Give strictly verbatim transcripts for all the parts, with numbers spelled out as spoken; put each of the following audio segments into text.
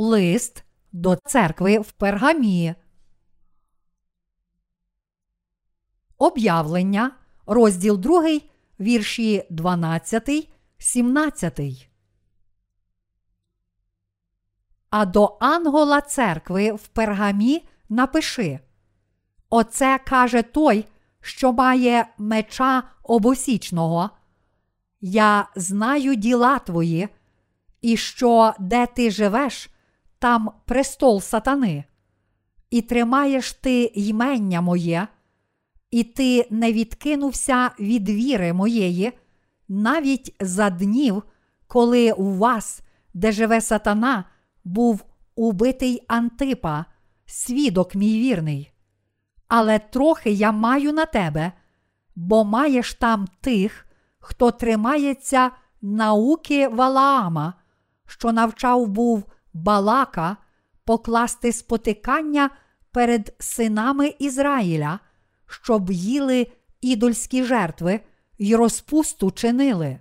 Лист до церкви в Пергамі. Об'явлення, розділ другий, вірші дванадцятий сімнадцятий. А до ангола церкви в Пергамі напиши: оце каже той, що має меча обосічного. Я знаю діла твої, і що де ти живеш, там престол сатани. І тримаєш ти ймення моє, і ти не відкинувся від віри моєї, навіть за днів, коли у вас, де живе сатана, був убитий Антипа, свідок мій вірний. Але трохи я маю на тебе, бо маєш там тих, хто тримається науки Валаама, що навчав був Балака покласти спотикання перед синами Ізраїля, щоб їли ідольські жертви й розпусту чинили.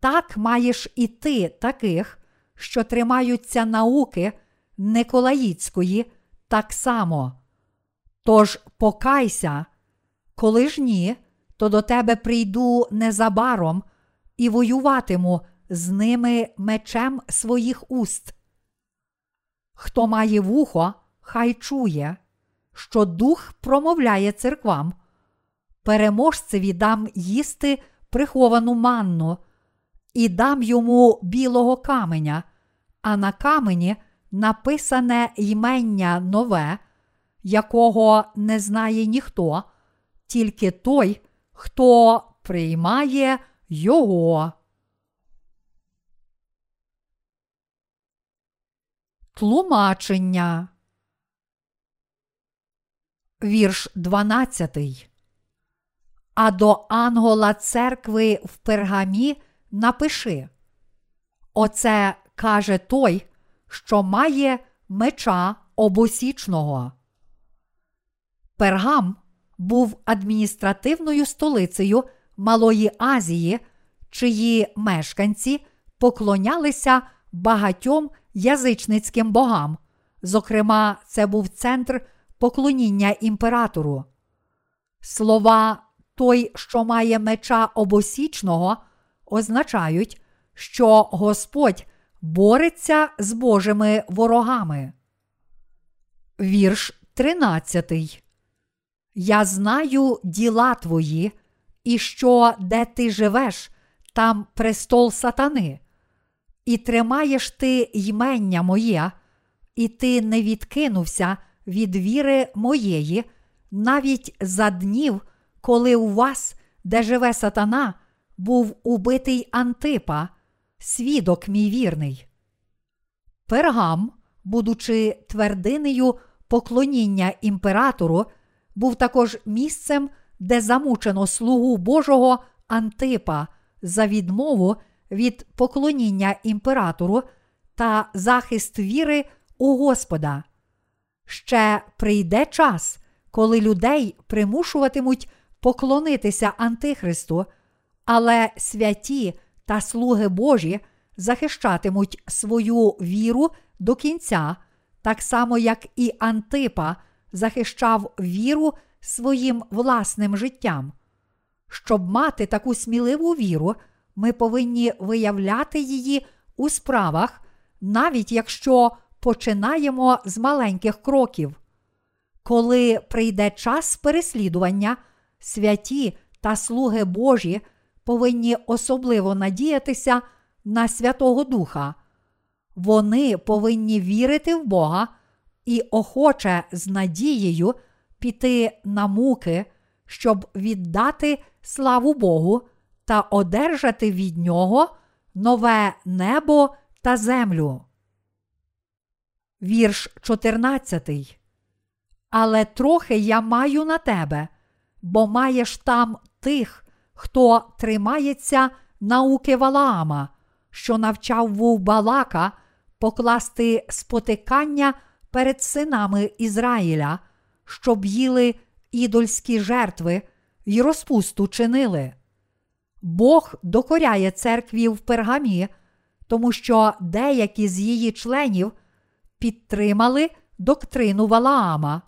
Так маєш і ти таких, що тримаються науки Николаїтської так само. Тож покайся, коли ж ні, то до тебе прийду незабаром і воюватиму з ними мечем своїх уст. Хто має вухо, хай чує, що дух промовляє церквам. Переможцеві дам їсти приховану манну і дам йому білого каменя, а на камені написане ймення нове, якого не знає ніхто, тільки той, хто приймає його. Тлумачення. Вірш дванадцятий. А до ангола церкви в Пергамі напиши: оце каже той, що має меча обосічного. Пергам був адміністративною столицею Малої Азії, чиї мешканці поклонялися багатьом язичницьким богам. Зокрема, це був центр поклоніння імператору. Слова «той, що має меча обосічного» означають, що Господь бореться з Божими ворогами. Вірш тринадцятий. Я знаю діла твої, і що де ти живеш, там престол сатани. І тримаєш ти ймення моє, і ти не відкинувся від віри моєї, навіть за днів, коли у вас, де живе сатана, був убитий Антипа, свідок мій вірний. Пергам, будучи твердинею поклоніння імператору, був також місцем, де замучено слугу Божого Антипа за відмову від поклоніння імператору та захист віри у Господа. Ще прийде час, коли людей примушуватимуть поклонитися Антихристу, але святі та слуги Божі захищатимуть свою віру до кінця, так само як і Антипа захищав віру своїм власним життям. Щоб мати таку сміливу віру, ми повинні виявляти її у справах, навіть якщо починаємо з маленьких кроків. Коли прийде час переслідування, святі та слуги Божі повинні особливо надіятися на Святого Духа. Вони повинні вірити в Бога і охоче з надією піти на муки, щоб віддати славу Богу та одержати від Нього нове небо та землю. Вірш чотирнадцятий. Але трохи я маю на тебе, бо маєш там тих, хто тримається науки Валаама, що навчав був Балака покласти спотикання перед синами Ізраїля, щоб їли ідольські жертви й розпусту чинили. Бог докоряє церкві в Пергамі, тому що деякі з її членів підтримали доктрину Валаама.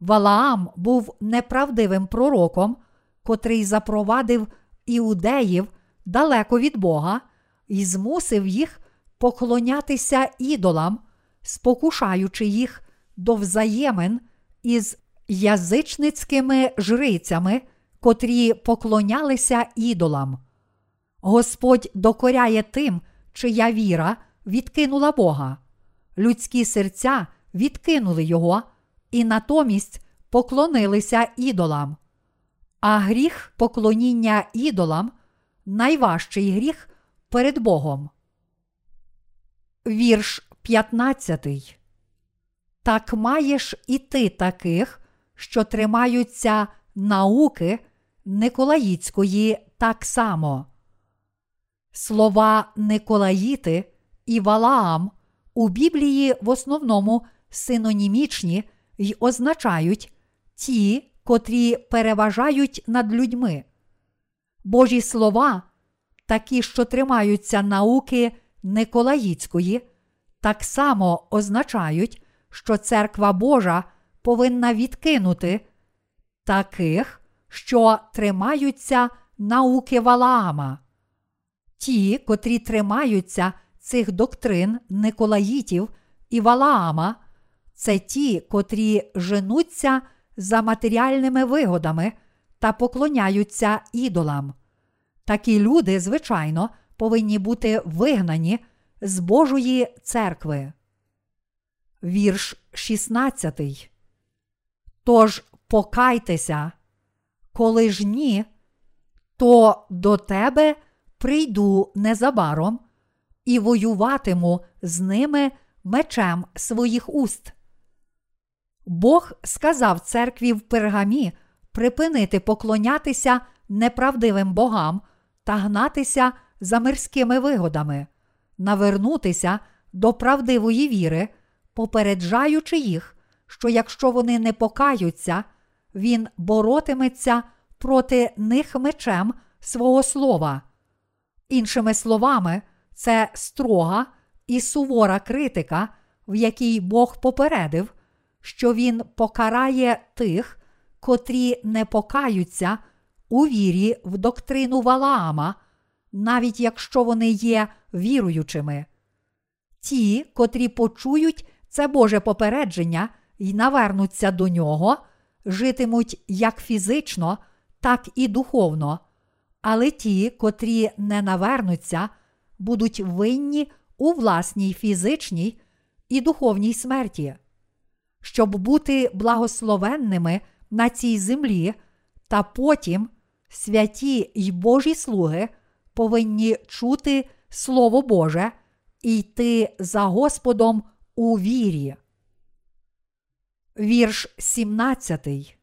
Валаам був неправдивим пророком, котрий запровадив іудеїв далеко від Бога і змусив їх поклонятися ідолам, спокушаючи їх до взаємин із язичницькими жрицями, котрі поклонялися ідолам. Господь докоряє тим, чия віра відкинула Бога. Людські серця відкинули Його і натомість поклонилися ідолам. А гріх поклоніння ідолам – найважчий гріх перед Богом. Вірш п'ятнадцятий. Так маєш і ти таких, що тримаються науки Николаїтської так само. Слова Николаїти і Валаам у Біблії в основному синонімічні й означають «ті, котрі переважають над людьми». Божі слова, такі, що тримаються науки Николаїтської, так само означають, що Церква Божа повинна відкинути таких, що тримаються науки Валаама. Ті, котрі тримаються цих доктрин Николаїтів і Валаама, це ті, котрі женуться за матеріальними вигодами та поклоняються ідолам. Такі люди, звичайно, повинні бути вигнані з Божої церкви. Вірш шістнадцятий. Тож покайтеся, коли ж ні, то до тебе прийду незабаром і воюватиму з ними мечем своїх уст. Бог сказав церкві в Пергамі припинити поклонятися неправдивим богам та гнатися за мирськими вигодами, навернутися до правдивої віри, попереджаючи їх, що якщо вони не покаються, він боротиметься проти них мечем свого слова. Іншими словами, це строга і сувора критика, в якій Бог попередив, що він покарає тих, котрі не покаються у вірі в доктрину Валаама, навіть якщо вони є віруючими. Ті, котрі почують це Боже попередження і навернуться до нього, житимуть як фізично, так і духовно. Але ті, котрі не навернуться, будуть винні у власній фізичній і духовній смерті. Щоб бути благословенними на цій землі, та потім святі й Божі слуги повинні чути Слово Боже і йти за Господом у вірі. Вірш сімнадцятий.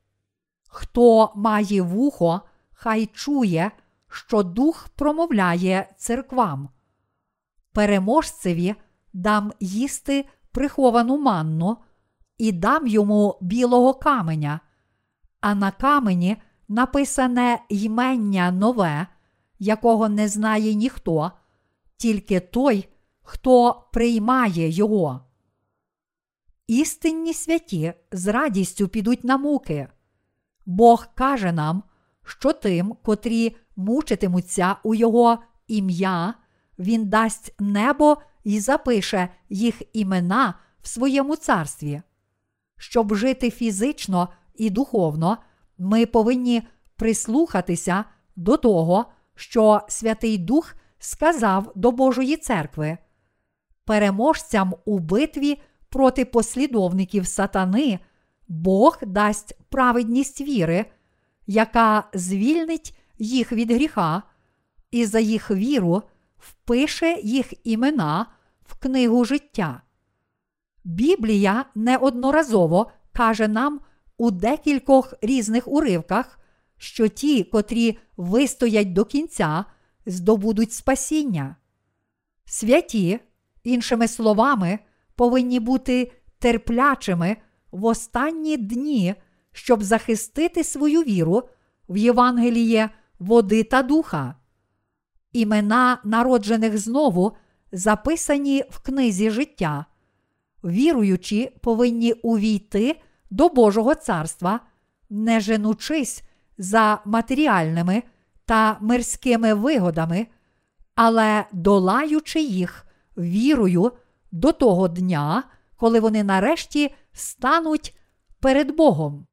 Хто має вухо, хай чує, що Дух промовляє церквам. Переможцеві дам їсти приховану манну і дам йому білого каменя, а на камені написане ймення нове, якого не знає ніхто, тільки той, хто приймає його. Істинні святі з радістю підуть на муки. Бог каже нам, що тим, котрі мучитимуться у Його ім'я, Він дасть небо і запише їх імена в своєму царстві. Щоб жити фізично і духовно, ми повинні прислухатися до того, що Святий Дух сказав до Божої церкви. Переможцям у битві проти послідовників сатани Бог дасть праведність віри, яка звільнить їх від гріха, і за їх віру впише їх імена в книгу життя. Біблія неодноразово каже нам у декількох різних уривках, що ті, котрі вистоять до кінця, здобудуть спасіння. Святі, іншими словами, повинні бути терплячими в останні дні, щоб захистити свою віру в Євангеліє води та духа. Імена народжених знову записані в книзі життя. віруючі повинні увійти до Божого царства, не женучись за матеріальними та мирськими вигодами, але долаючи їх вірою до того дня, коли вони нарешті стануть перед Богом.